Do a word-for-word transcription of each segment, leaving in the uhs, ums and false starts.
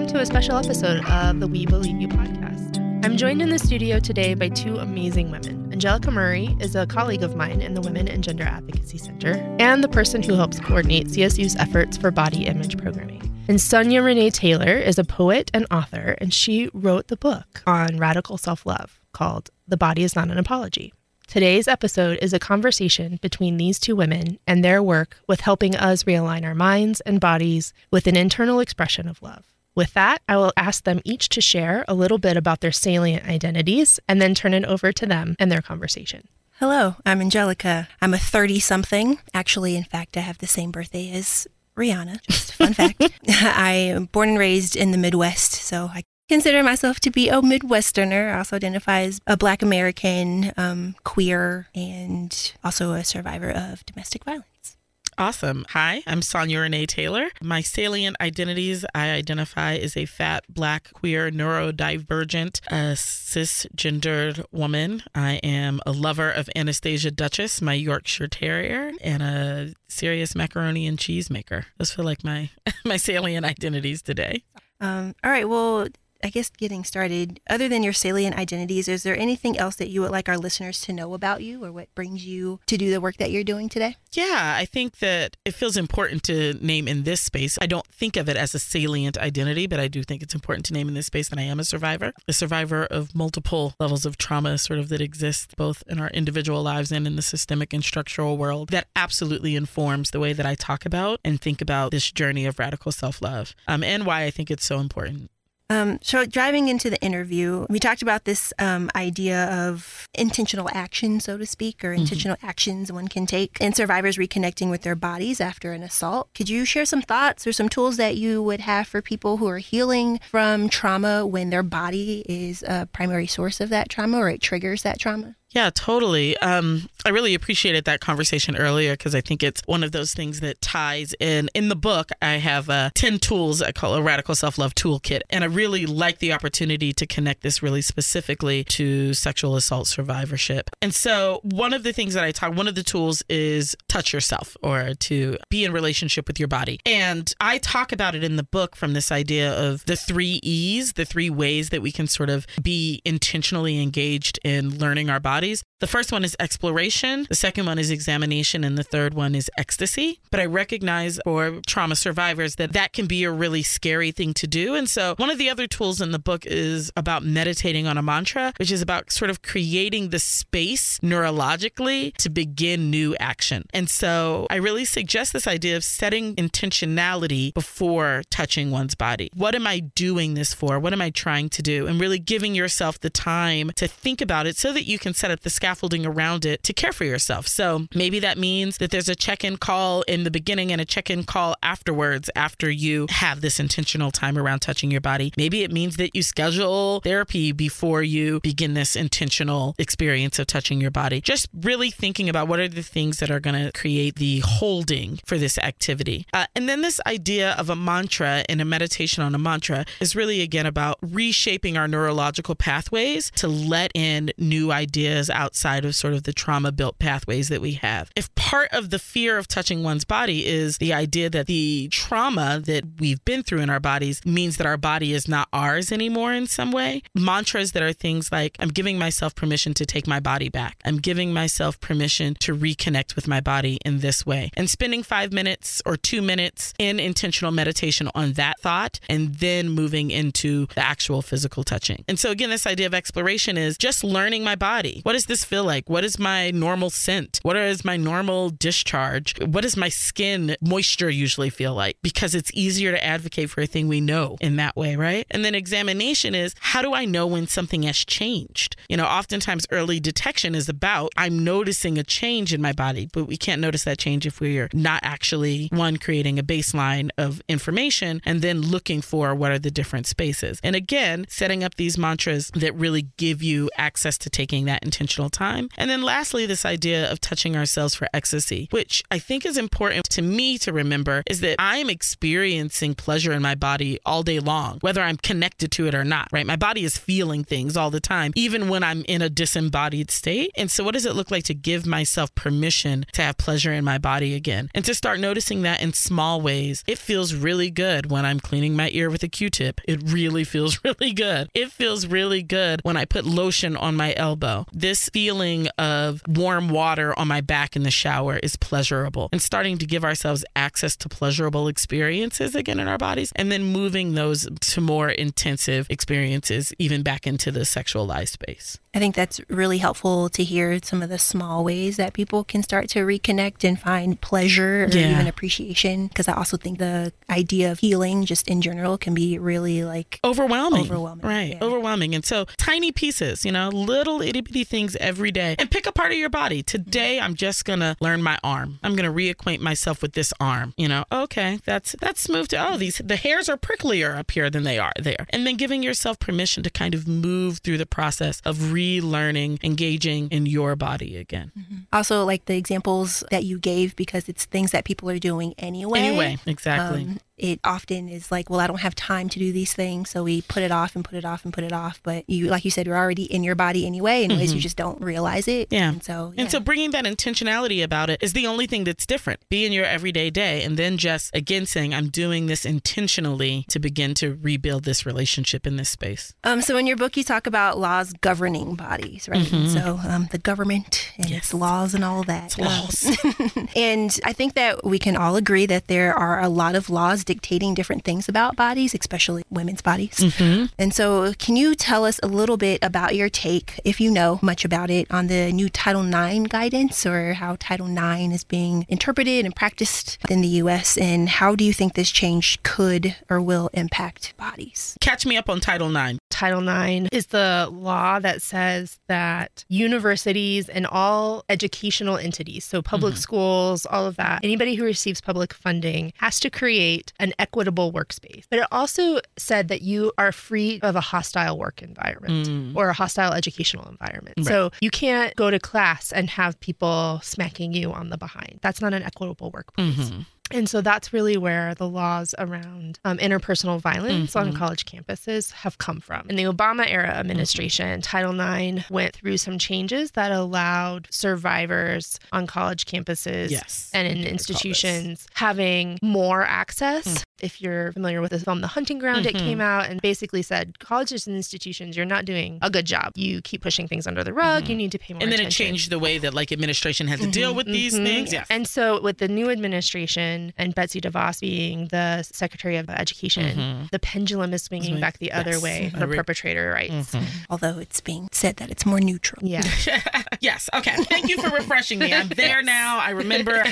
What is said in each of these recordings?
welcome to a special episode of the We Believe You podcast. I'm joined in the studio today by two amazing women. Angelica Murray is a colleague of mine in the Women and Gender Advocacy Center and the person who helps coordinate C S U's efforts for body image programming. And Sonia Renee Taylor is a poet and author, and she wrote the book on radical self-love called The Body is Not an Apology. Today's episode is a conversation between these two women and their work with helping us realign our minds and bodies with an internal expression of love. With that, I will ask them each to share a little bit about their salient identities and then turn it over to them and their conversation. Hello, I'm Angelica. I'm a thirty-something. Actually, in fact, I have the same birthday as Rihanna. Just a fun fact. I am born and raised in the Midwest, so I consider myself to be a Midwesterner. I also identify as a Black American, um, queer, and also a survivor of domestic violence. Awesome. Hi, I'm Sonia Renee Taylor. My salient identities, I identify as a fat, Black, queer, neurodivergent, uh, cisgendered woman. I am a lover of Anastasia Duchess, my Yorkshire Terrier, and a serious macaroni and cheese maker. Those feel like my, my salient identities today. Um, all right. Well, I guess getting started, other than your salient identities, is there anything else that you would like our listeners to know about you, or what brings you to do the work that you're doing today? Yeah, I think that it feels important to name in this space. I don't think of it as a salient identity, but I do think it's important to name in this space that I am a survivor, a survivor of multiple levels of trauma sort of that exists both in our individual lives and in the systemic and structural world. That absolutely informs the way that I talk about and think about this journey of radical self-love, um, and why I think it's so important. Um, so driving into the interview, we talked about this um, idea of intentional action, so to speak, or intentional mm-hmm. actions one can take, and survivors reconnecting with their bodies after an assault. Could you share some thoughts or some tools that you would have for people who are healing from trauma when their body is a primary source of that trauma, or it triggers that trauma? Yeah, totally. Um, I really appreciated that conversation earlier because I think it's one of those things that ties in. In the book, I have uh, ten tools I call a radical self-love toolkit. And I really like the opportunity to connect this really specifically to sexual assault survivorship. And so one of the things that I talk, one of the tools is touch yourself, or to be in relationship with your body. And I talk about it in the book from this idea of the three E's, the three ways that we can sort of be intentionally engaged in learning our body. The first one is exploration. The second one is examination. And the third one is ecstasy. But I recognize for trauma survivors that that can be a really scary thing to do. And so one of the other tools in the book is about meditating on a mantra, which is about sort of creating the space neurologically to begin new action. And so I really suggest this idea of setting intentionality before touching one's body. What am I doing this for? What am I trying to do? And really giving yourself the time to think about it so that you can set at the scaffolding around it to care for yourself. So maybe that means that there's a check-in call in the beginning and a check-in call afterwards, after you have this intentional time around touching your body. Maybe it means that you schedule therapy before you begin this intentional experience of touching your body. Just really thinking about what are the things that are going to create the holding for this activity. Uh, and then this idea of a mantra and a meditation on a mantra is really, again, about reshaping our neurological pathways to let in new ideas outside of sort of the trauma-built pathways that we have. If part of the fear of touching one's body is the idea that the trauma that we've been through in our bodies means that our body is not ours anymore in some way, mantras that are things like, I'm giving myself permission to take my body back. I'm giving myself permission to reconnect with my body in this way. And spending five minutes or two minutes in intentional meditation on that thought, and then moving into the actual physical touching. And so again, this idea of exploration is just learning my body. What does this feel like? What is my normal scent? What is my normal discharge? What does my skin moisture usually feel like? Because it's easier to advocate for a thing we know in that way, right? And then examination is, how do I know when something has changed? You know, oftentimes early detection is about, I'm noticing a change in my body, but we can't notice that change if we're not actually, one, creating a baseline of information and then looking for what are the different spaces. And again, setting up these mantras that really give you access to taking that into intentional time. And then lastly, this idea of touching ourselves for ecstasy, which I think is important to me to remember, is that I'm experiencing pleasure in my body all day long, whether I'm connected to it or not, right? My body is feeling things all the time, even when I'm in a disembodied state. And so what does it look like to give myself permission to have pleasure in my body again and to start noticing that in small ways? It feels really good when I'm cleaning my ear with a Q-tip. It really feels really good. It feels really good when I put lotion on my elbow. This feeling of warm water on my back in the shower is pleasurable, and starting to give ourselves access to pleasurable experiences again in our bodies, and then moving those to more intensive experiences, even back into the sexualized space. I think that's really helpful to hear some of the small ways that people can start to reconnect and find pleasure or yeah. even appreciation. Because I also think the idea of healing just in general can be really like overwhelming. Overwhelming. Right. Yeah. Overwhelming. And so tiny pieces, you know, little itty bitty things every day. And pick a part of your body. Today, I'm just going to learn my arm. I'm going to reacquaint myself with this arm. You know, okay, that's that's moved to, oh, these the hairs are pricklier up here than they are there. And then giving yourself permission to kind of move through the process of re- Relearning, engaging in your body again. Mm-hmm. Also, like the examples that you gave, because it's things that people are doing anyway. Anyway, exactly. Um, It often is like, well, I don't have time to do these things. So we put it off and put it off and put it off. But you, like you said, you're already in your body anyway, in mm-hmm. ways you just don't realize it. Yeah. And so, yeah. and so bringing that intentionality about it is the only thing that's different. Be in your everyday day. And then just, again, saying, I'm doing this intentionally to begin to rebuild this relationship in this space. Um. So in your book, you talk about laws governing bodies, right? Mm-hmm. So um, the government and yes. its laws and all that. It's laws. Um, and I think that we can all agree that there are a lot of laws dictating different things about bodies, especially women's bodies. Mm-hmm. And so can you tell us a little bit about your take, if you know much about it, on the new Title nine guidance, or how Title nine is being interpreted and practiced in the U S, and how do you think this change could or will impact bodies? Catch me up on Title nine. Title nine is the law that says that universities and all educational entities, so public mm-hmm. schools, all of that, anybody who receives public funding has to create an equitable workspace. But it also said that you are free of a hostile work environment mm. or a hostile educational environment. Right. So you can't go to class and have people smacking you on the behind. That's not an equitable workplace. Mm-hmm. And so that's really where the laws around um, interpersonal violence mm-hmm. on college campuses have come from. In the Obama era administration, mm-hmm. Title nine went through some changes that allowed survivors on college campuses yes. and in institutions having more access. Mm-hmm. If you're familiar with the film The Hunting Ground, mm-hmm. it came out and basically said, colleges and institutions, you're not doing a good job. You keep pushing things under the rug. Mm-hmm. You need to pay more attention. And then attention. It changed the way that like administration had to mm-hmm. deal with mm-hmm. these mm-hmm. things. Yes. And so with the new administration and Betsy DeVos being the Secretary of Education, mm-hmm. the pendulum is swinging mm-hmm. back the other yes. way for re- perpetrator rights. Mm-hmm. Although it's being said that it's more neutral. Yeah. yes. Okay. Thank you for refreshing me. I'm there now. I remember.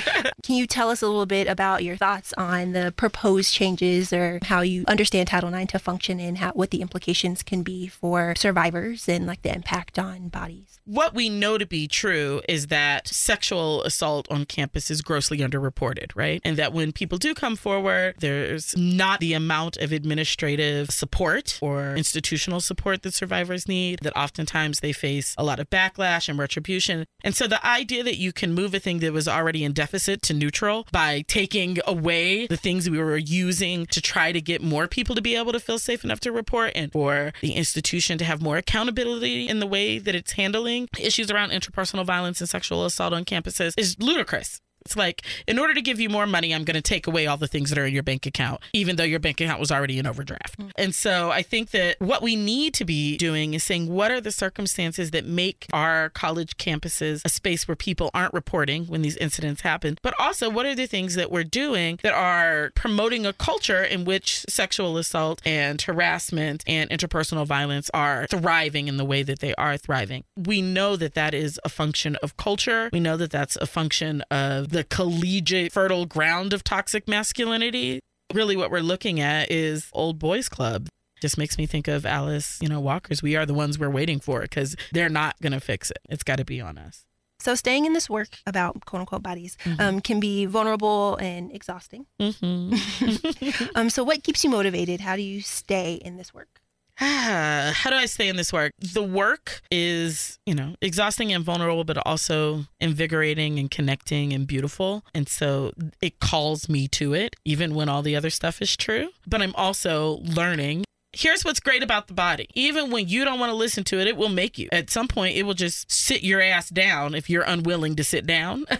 Can you tell us a little bit about your thoughts on the proposed changes, or how you understand Title nine to function, and how, what the implications can be for survivors and like the impact on bodies? What we know to be true is that sexual assault on campus is grossly underreported, right? And that when people do come forward, there's not the amount of administrative support or institutional support that survivors need, that oftentimes they face a lot of backlash and retribution. And so the idea that you can move a thing that was already in deficit to neutral by taking away the things we were using Using to try to get more people to be able to feel safe enough to report, and for the institution to have more accountability in the way that it's handling issues around interpersonal violence and sexual assault on campuses, is ludicrous. It's like, in order to give you more money, I'm going to take away all the things that are in your bank account, even though your bank account was already in overdraft. Mm-hmm. And so I think that what we need to be doing is saying, what are the circumstances that make our college campuses a space where people aren't reporting when these incidents happen? But also, what are the things that we're doing that are promoting a culture in which sexual assault and harassment and interpersonal violence are thriving in the way that they are thriving? We know that that is a function of culture. We know that that's a function of the collegiate fertile ground of toxic masculinity. Really what we're looking at is old boys club. Just makes me think of Alice, you know, Walker's We Are the Ones We're Waiting For, because they're not going to fix it. It's got to be on us. So staying in this work about quote unquote bodies mm-hmm. um, can be vulnerable and exhausting. Mm-hmm. um, so what keeps you motivated? How do you stay in this work? ah, how do I stay in this work? The work is, you know, exhausting and vulnerable, but also invigorating and connecting and beautiful. And so it calls me to it, even when all the other stuff is true. But I'm also learning. Here's what's great about the body. Even when you don't want to listen to it, it will make you. At some point, it will just sit your ass down if you're unwilling to sit down. uh,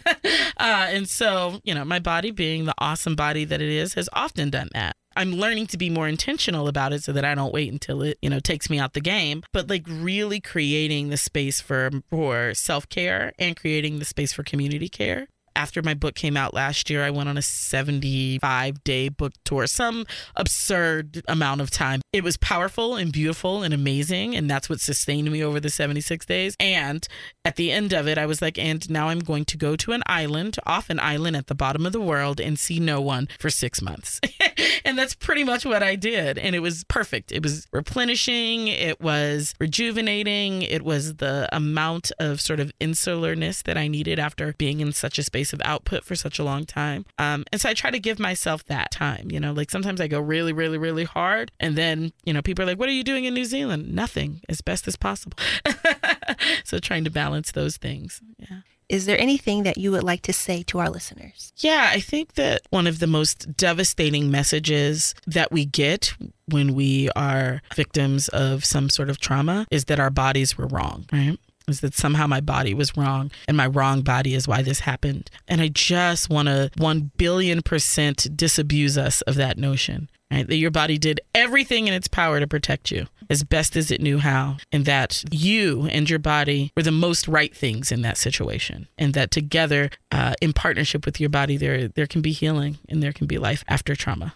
and so, you know, my body, being the awesome body that it is, has often done that. I'm learning to be more intentional about it so that I don't wait until it, you know, takes me out the game. But like really creating the space for, for self-care and creating the space for community care. After my book came out last year, I went on a seventy-five day book tour, some absurd amount of time. It was powerful and beautiful and amazing. And that's what sustained me over the seventy-six days. And at the end of it, I was like, and now I'm going to go to an island, off an island at the bottom of the world, and see no one for six months. And that's pretty much what I did. And it was perfect. It was replenishing. It was rejuvenating. It was the amount of sort of insularness that I needed after being in such a space of output for such a long time. Um, and so I try to give myself that time, you know, like sometimes I go really, really, really hard. And then, you know, people are like, what are you doing in New Zealand? Nothing, as best as possible. So trying to balance those things. Yeah. Is there anything that you would like to say to our listeners? Yeah, I think that one of the most devastating messages that we get when we are victims of some sort of trauma is that our bodies were wrong, right? Is that somehow my body was wrong and my wrong body is why this happened. And I just want to one billion percent disabuse us of that notion. Right? That your body did everything in its power to protect you as best as it knew how, and that you and your body were the most right things in that situation, and that together, uh, in partnership with your body, there there can be healing and there can be life after trauma.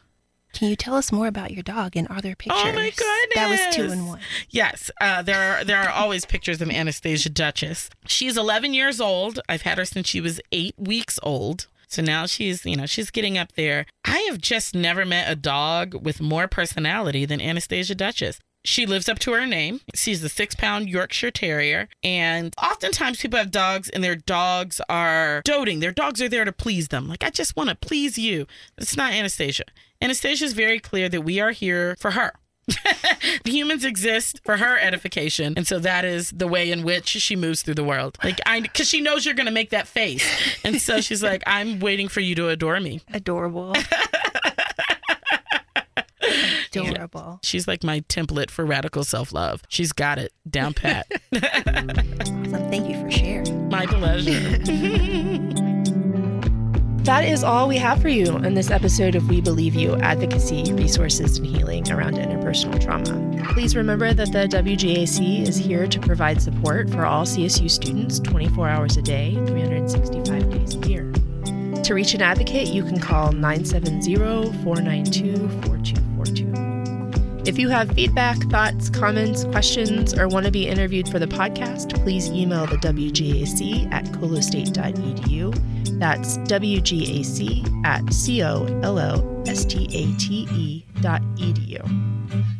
Can you tell us more about your dog, and are there pictures? Oh my goodness. That was two in one. Yes. Uh, there are there are always pictures of Anastasia Duchess. She's eleven years old. I've had her since she was eight weeks old. So now she's, you know, she's getting up there. I have just never met a dog with more personality than Anastasia Duchess. She lives up to her name. She's a six-pound Yorkshire Terrier. And oftentimes people have dogs and their dogs are doting. Their dogs are there to please them. Like, I just want to please you. It's not Anastasia. Anastasia is very clear that we are here for her. The humans exist for her edification. And so that is the way in which she moves through the world. Like, I, because she knows you're going to make that face. And so she's like, I'm waiting for you to adore me. Adorable. Adorable. You know, she's like my template for radical self-love. She's got it down pat. Awesome. Thank you for sharing. My pleasure. That is all we have for you in this episode of We Believe You, Advocacy, Resources, and Healing around Interpersonal Trauma. Please remember that the W G A C is here to provide support for all C S U students twenty-four hours a day, three hundred sixty-five days a year. To reach an advocate, you can call nine seven zero, four nine two, four two four two. If you have feedback, thoughts, comments, questions, or want to be interviewed for the podcast, please email the W G A C at colo state dot e d u. That's W G A C at C-O-L-O-S-T-A-T-E dot E-D-U.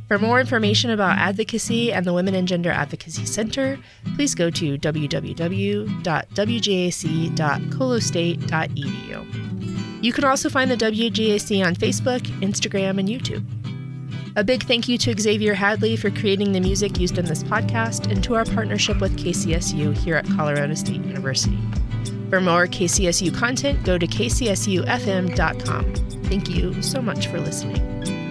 For more information about advocacy and the Women and Gender Advocacy Center, please go to w w w dot w g a c dot colo state dot e d u. You can also find the W G A C on Facebook, Instagram, and YouTube. A big thank you to Xavier Hadley for creating the music used in this podcast, and to our partnership with K C S U here at Colorado State University. For more K C S U content, go to k c s u f m dot com. Thank you so much for listening.